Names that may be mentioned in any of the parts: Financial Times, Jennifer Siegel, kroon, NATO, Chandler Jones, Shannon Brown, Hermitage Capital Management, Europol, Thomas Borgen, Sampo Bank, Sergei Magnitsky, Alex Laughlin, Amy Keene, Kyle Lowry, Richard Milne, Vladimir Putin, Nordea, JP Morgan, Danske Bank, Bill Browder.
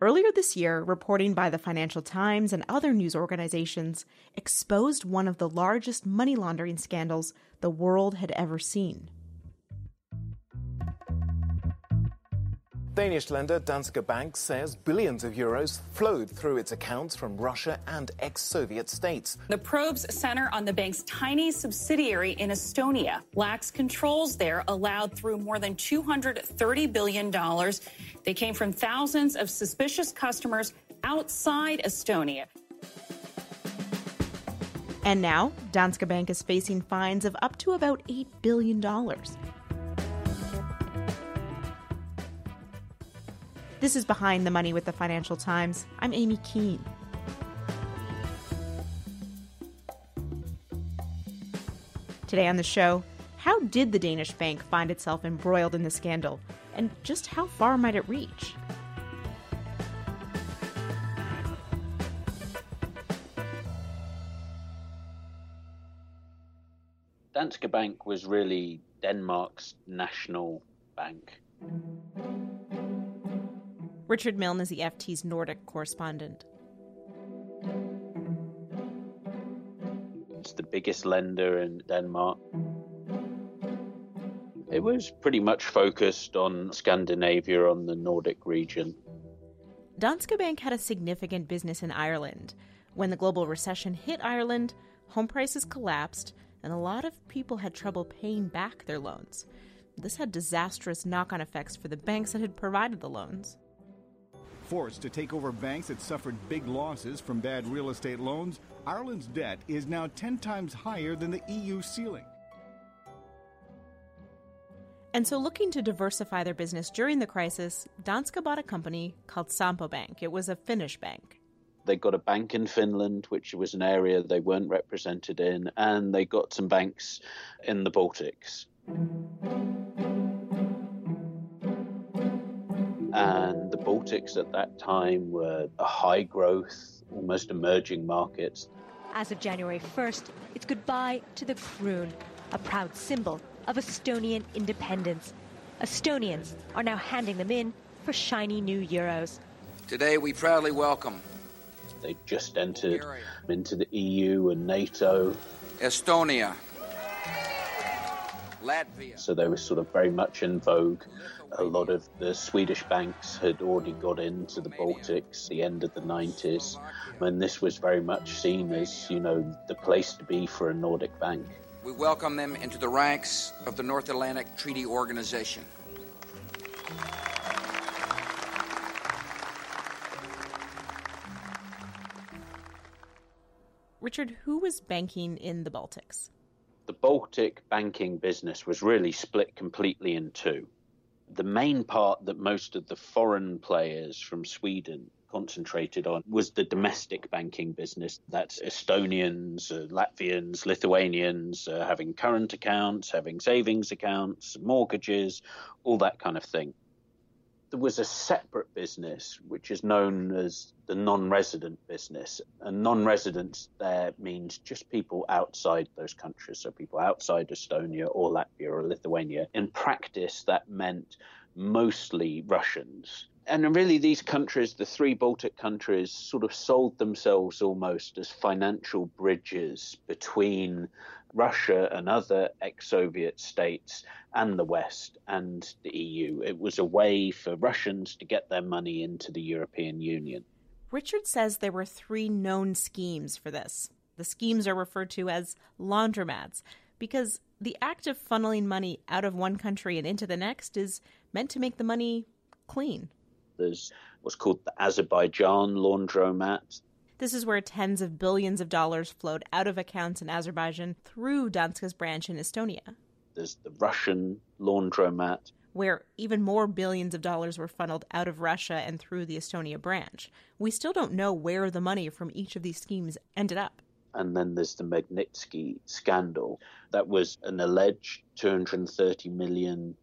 Earlier this year, reporting by the Financial Times and other news organizations exposed one of the largest money laundering scandals the world had ever seen. Danish lender Danske Bank says billions of euros flowed through its accounts from Russia and ex-Soviet states. The probes center on the bank's tiny subsidiary in Estonia. Lax controls there allowed through more than $230 billion. They came from thousands of suspicious customers outside Estonia. And now, Danske Bank is facing fines of up to about $8 billion. This is Behind the Money with the Financial Times. I'm Amy Keene. Today on the show, how did the Danish bank find itself embroiled in the scandal? And just how far might it reach? Danske Bank was really Denmark's national bank. Richard Milne is the FT's Nordic correspondent. It's the biggest lender in Denmark. It was pretty much focused on Scandinavia, on the Nordic region. Danske Bank had a significant business in Ireland. When the global recession hit Ireland, home prices collapsed, and a lot of people had trouble paying back their loans. This had disastrous knock-on effects for the banks that had provided the loans. Forced to take over banks that suffered big losses from bad real estate loans, Ireland's debt is now 10 times higher than the EU ceiling. And so, looking to diversify their business during the crisis, Danske bought a company called Sampo Bank. It was a Finnish bank. They got a bank in Finland, which was an area they weren't represented in, and they got some banks in the Baltics. And the Baltics at that time were a high-growth, almost emerging market. As of January 1st, it's goodbye to the kroon, a proud symbol of Estonian independence. Estonians are now handing them in for shiny new euros. Today we proudly welcome. They just entered into the EU and NATO. Estonia. Latvia. So they were sort of very much in vogue. A lot of the Swedish banks had already got into the Baltics at the end of the 90s, and this was very much seen as, you know, the place to be for a Nordic bank. We welcome them into the ranks of the North Atlantic Treaty Organization. Richard, who was banking in the Baltics? The Baltic banking business was really split completely in two. The main part that most of the foreign players from Sweden concentrated on was the domestic banking business. That's Estonians, Latvians, Lithuanians, having current accounts, having savings accounts, mortgages, all that kind of thing. There was a separate business, which is known as the non-resident business. And non-residents there means just people outside those countries, so people outside Estonia or Latvia or Lithuania. In practice, that meant mostly Russians. And really these countries, the three Baltic countries, sort of sold themselves almost as financial bridges between Russia and other ex-Soviet states and the West and the EU. It was a way for Russians to get their money into the European Union. Richard says there were three known schemes for this. The schemes are referred to as laundromats because the act of funneling money out of one country and into the next is meant to make the money clean. There's what's called the Azerbaijan laundromat. This is where tens of billions of dollars flowed out of accounts in Azerbaijan through Danske's branch in Estonia. There's the Russian laundromat. where even more billions of dollars were funneled out of Russia and through the Estonia branch. We still don't know where the money from each of these schemes ended up. And then there's the Magnitsky scandal. That was an alleged $230 million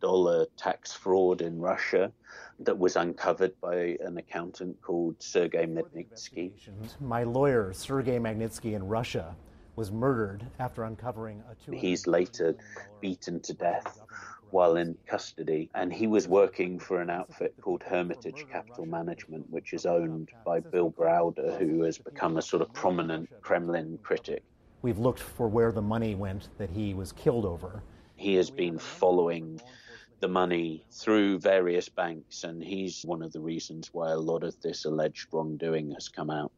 tax fraud in Russia that was uncovered by an accountant called Sergei Magnitsky. My lawyer, Sergei Magnitsky, in Russia was murdered after uncovering a He's later beaten to death while in custody, and he was working for an outfit called Hermitage Capital Management, which is owned by Bill Browder, who has become a sort of prominent Kremlin critic. We've looked for where the money went that he was killed over. He has been following the money through various banks, and he's one of the reasons why a lot of this alleged wrongdoing has come out.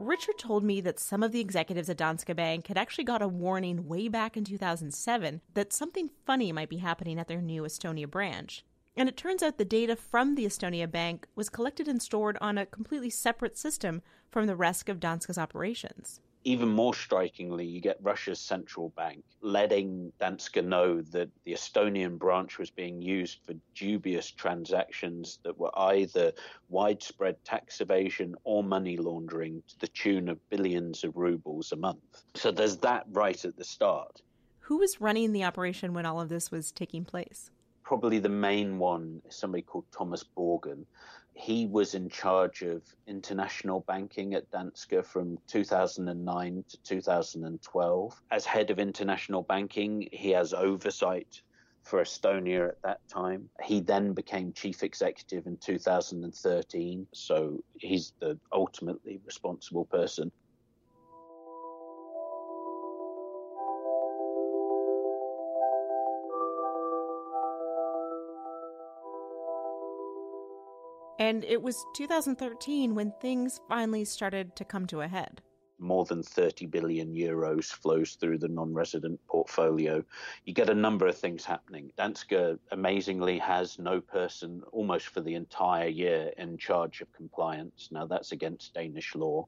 Richard told me that some of the executives at Danske Bank had actually got a warning way back in 2007 that something funny might be happening at their new Estonia branch. And it turns out the data from the Estonia bank was collected and stored on a completely separate system from the rest of Danske's operations. Even more strikingly, you get Russia's central bank letting Danske know that the Estonian branch was being used for dubious transactions that were either widespread tax evasion or money laundering to the tune of billions of rubles a month. So there's that right at the start. Who was running the operation when all of this was taking place? Probably the main one is somebody called Thomas Borgen. He was in charge of international banking at Danske from 2009 to 2012. As head of international banking, he has oversight for Estonia at that time. He then became chief executive in 2013, so he's the ultimately responsible person. And it was 2013 when things finally started to come to a head. More than 30 billion euros flows through the non-resident portfolio. You get a number of things happening. Danske amazingly has no person almost for the entire year in charge of compliance. Now that's against Danish law.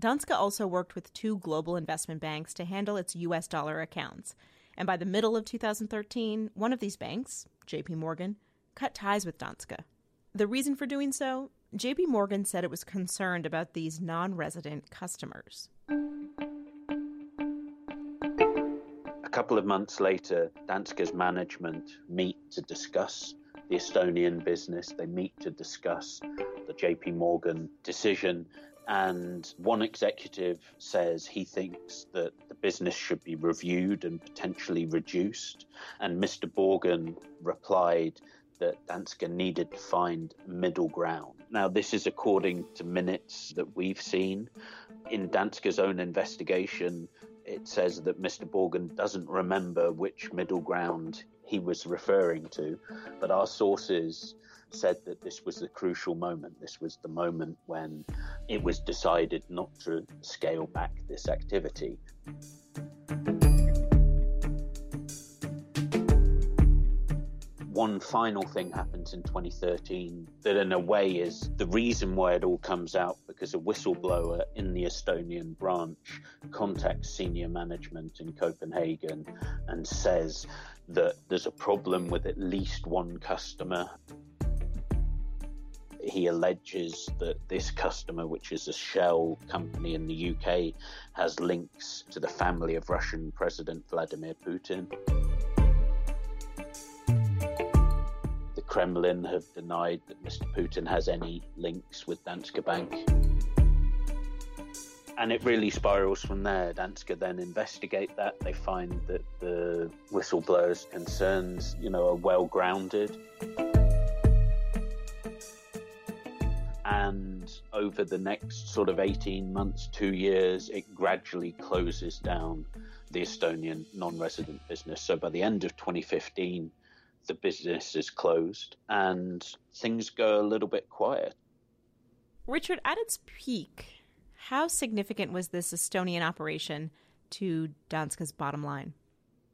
Danske also worked with two global investment banks to handle its US dollar accounts. And by the middle of 2013, one of these banks, JP Morgan, cut ties with Danske. The reason for doing so? JP Morgan said it was concerned about these non-resident customers. A couple of months later, Danske's management meet to discuss the Estonian business. They meet to discuss the JP Morgan decision. And one executive says he thinks that the business should be reviewed and potentially reduced. And Mr. Borgen replied that Danske needed to find middle ground. Now, this is according to minutes that we've seen. In Danske's own investigation, it says that Mr. Borgen doesn't remember which middle ground he was referring to, but our sources said that this was the crucial moment. This was the moment when it was decided not to scale back this activity. One final thing happens in 2013 that in a way is the reason why it all comes out, because a whistleblower in the Estonian branch contacts senior management in Copenhagen and says that there's a problem with at least one customer. He alleges that this customer, which is a shell company in the UK, has links to the family of Russian President Vladimir Putin. Kremlin have denied that Mr. Putin has any links with Danske Bank. And it really spirals from there. Danske then investigate that. They find that the whistleblower's concerns, are well-grounded. And over the next sort of 18 months, 2 years, it gradually closes down the Estonian non-resident business. So by the end of 2015, the business is closed and things go a little bit quiet. Richard, at its peak, how significant was this Estonian operation to Danske's bottom line?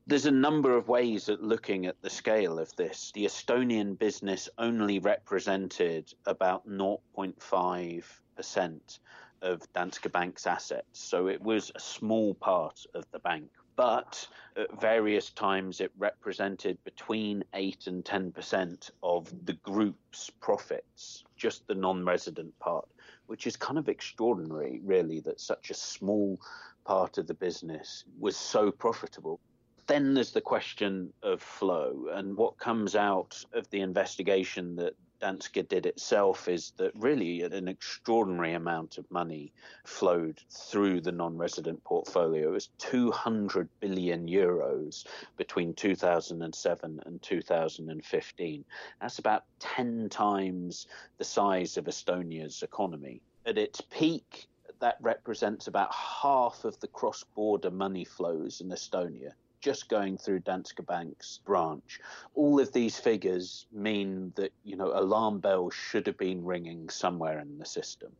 There's a number of ways at looking at the scale of this. The Estonian business only represented about 0.5% of Danske Bank's assets, so it was a small part of the bank. But at various times it represented between 8 and 10% of the group's profits, just the non-resident part, which is kind of extraordinary, really, that such a small part of the business was so profitable. Then there's the question of flow, and what comes out of the investigation that Danske did itself is that really an extraordinary amount of money flowed through the non-resident portfolio. It was 200 billion euros between 2007 and 2015. That's about 10 times the size of Estonia's economy. At its peak, that represents about half of the cross-border money flows in Estonia, just going through Danske Bank's branch. All of these figures mean that, alarm bells should have been ringing somewhere in the system.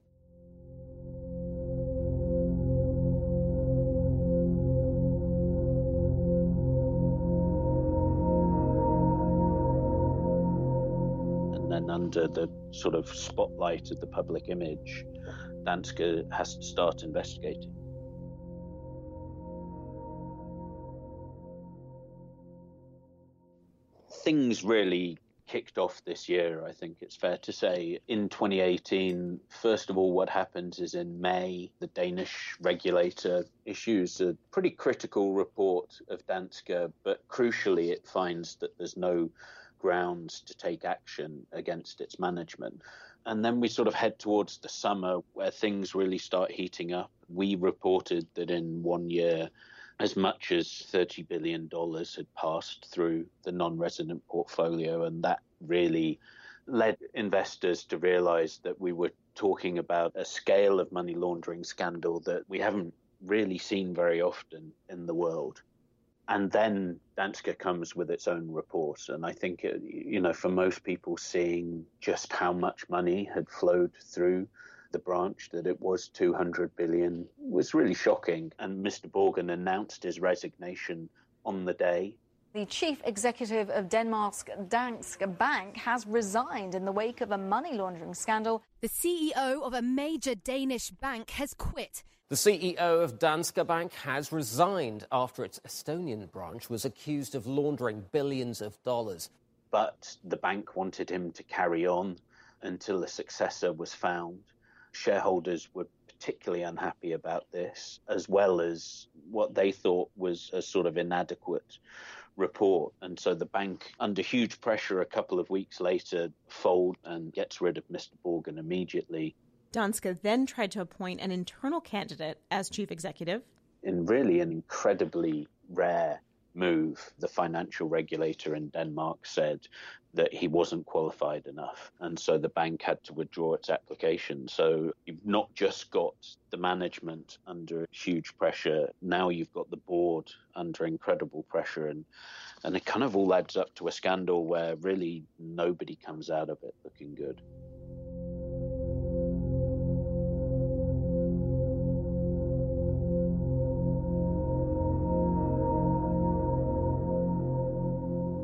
And then under the sort of spotlight of the public image, Danske has to start investigating. Things really kicked off this year, I think it's fair to say. In 2018, first of all, what happens is in May, the Danish regulator issues a pretty critical report of Danske, but crucially it finds that there's no grounds to take action against its management. And then we sort of head towards the summer where things really start heating up. We reported that in one year, as much as $30 billion had passed through the non-resident portfolio, and that really led investors to realise that we were talking about a scale of money laundering scandal that we haven't really seen very often in the world. And then Danske comes with its own report. And I think, for most people, seeing just how much money had flowed through the branch, that it was 200 billion, was really shocking. And Mr. Borgen announced his resignation on the day. The chief executive of Denmark's Danske Bank has resigned in the wake of a money laundering scandal. The CEO of a major Danish bank has quit. The CEO of Danske Bank has resigned after its Estonian branch was accused of laundering billions of dollars. But the bank wanted him to carry on until a successor was found. Shareholders were particularly unhappy about this, as well as what they thought was a sort of inadequate report. And so the bank, under huge pressure, a couple of weeks later, folds and gets rid of Mr. Borgen immediately. Danske then tried to appoint an internal candidate as chief executive. In really an incredibly rare move, the financial regulator in Denmark said that he wasn't qualified enough, and so the bank had to withdraw its application. So you've not just got the management under huge pressure, now you've got the board under incredible pressure, and it kind of all adds up to a scandal where really nobody comes out of it looking good.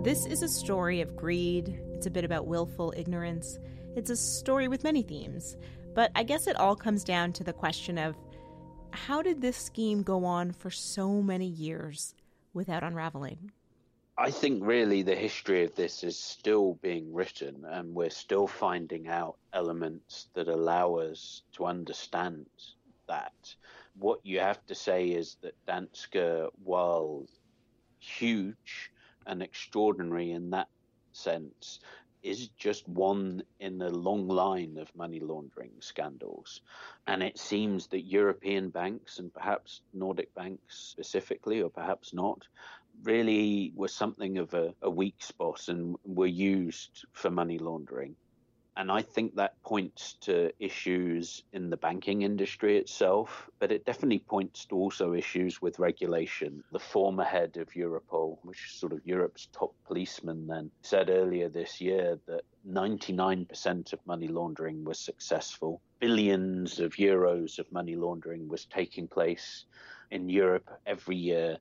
This is a story of greed. It's a bit about willful ignorance. It's a story with many themes. But I guess it all comes down to the question of, how did this scheme go on for so many years without unraveling? I think really the history of this is still being written, and we're still finding out elements that allow us to understand that. What you have to say is that Danske, while huge and extraordinary in that sense, is just one in a long line of money laundering scandals. And it seems that European banks, and perhaps Nordic banks specifically, or perhaps not, really were something of a weak spot and were used for money laundering. And I think that points to issues in the banking industry itself, but it definitely points to also issues with regulation. The former head of Europol, which is sort of Europe's top policeman then, said earlier this year that 99% of money laundering was successful. Billions of euros of money laundering was taking place in Europe every year.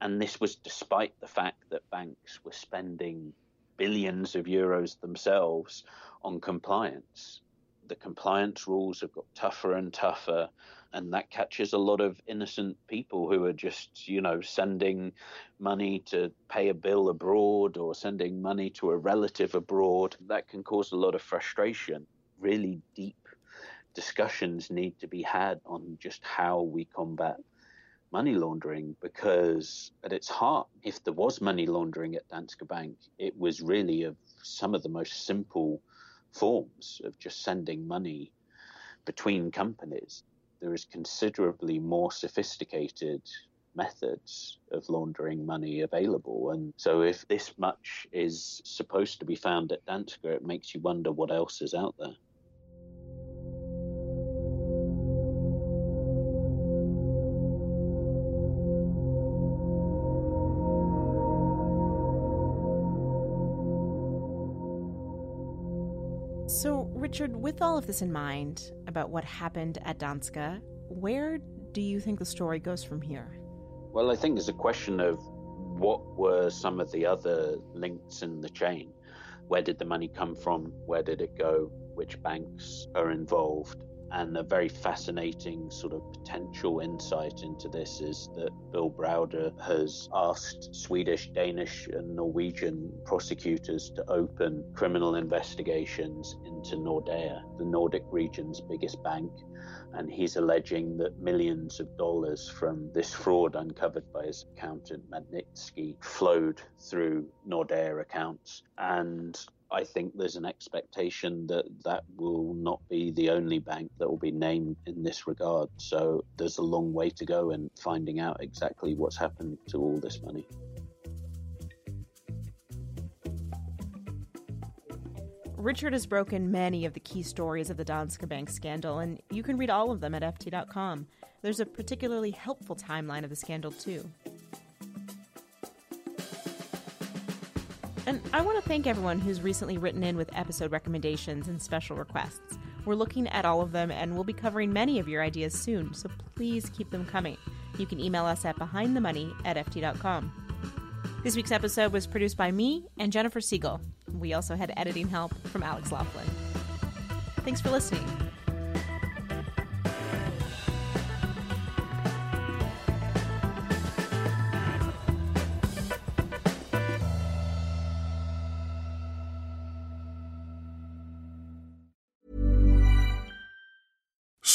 And this was despite the fact that banks were spending billions of euros themselves on compliance. The compliance rules have got tougher and tougher, and that catches a lot of innocent people who are just, you know, sending money to pay a bill abroad or sending money to a relative abroad. That can cause a lot of frustration. Really deep discussions need to be had on just how we combat money laundering, because at its heart, if there was money laundering at Danske Bank, it was really of some of the most simple forms of just sending money between companies. There is considerably more sophisticated methods of laundering money available. And so if this much is supposed to be found at Danske, it makes you wonder what else is out there. So, Richard, with all of this in mind about what happened at Danske, where do you think the story goes from here? Well, I think there's a question of what were some of the other links in the chain? Where did the money come from? Where did it go? Which banks are involved? And a very fascinating sort of potential insight into this is that Bill Browder has asked Swedish, Danish and Norwegian prosecutors to open criminal investigations into Nordea, the Nordic region's biggest bank. And he's alleging that millions of dollars from this fraud uncovered by his accountant Magnitsky flowed through Nordea accounts. And I think there's an expectation that that will not be the only bank that will be named in this regard. So there's a long way to go in finding out exactly what's happened to all this money. Richard has broken many of the key stories of the Danske Bank scandal, and you can read all of them at ft.com. There's a particularly helpful timeline of the scandal, too. And I want to thank everyone who's recently written in with episode recommendations and special requests. We're looking at all of them, and we'll be covering many of your ideas soon, so please keep them coming. You can email us at behindthemoney@ft.com. This week's episode was produced by me and Jennifer Siegel. We also had editing help from Alex Laughlin. Thanks for listening.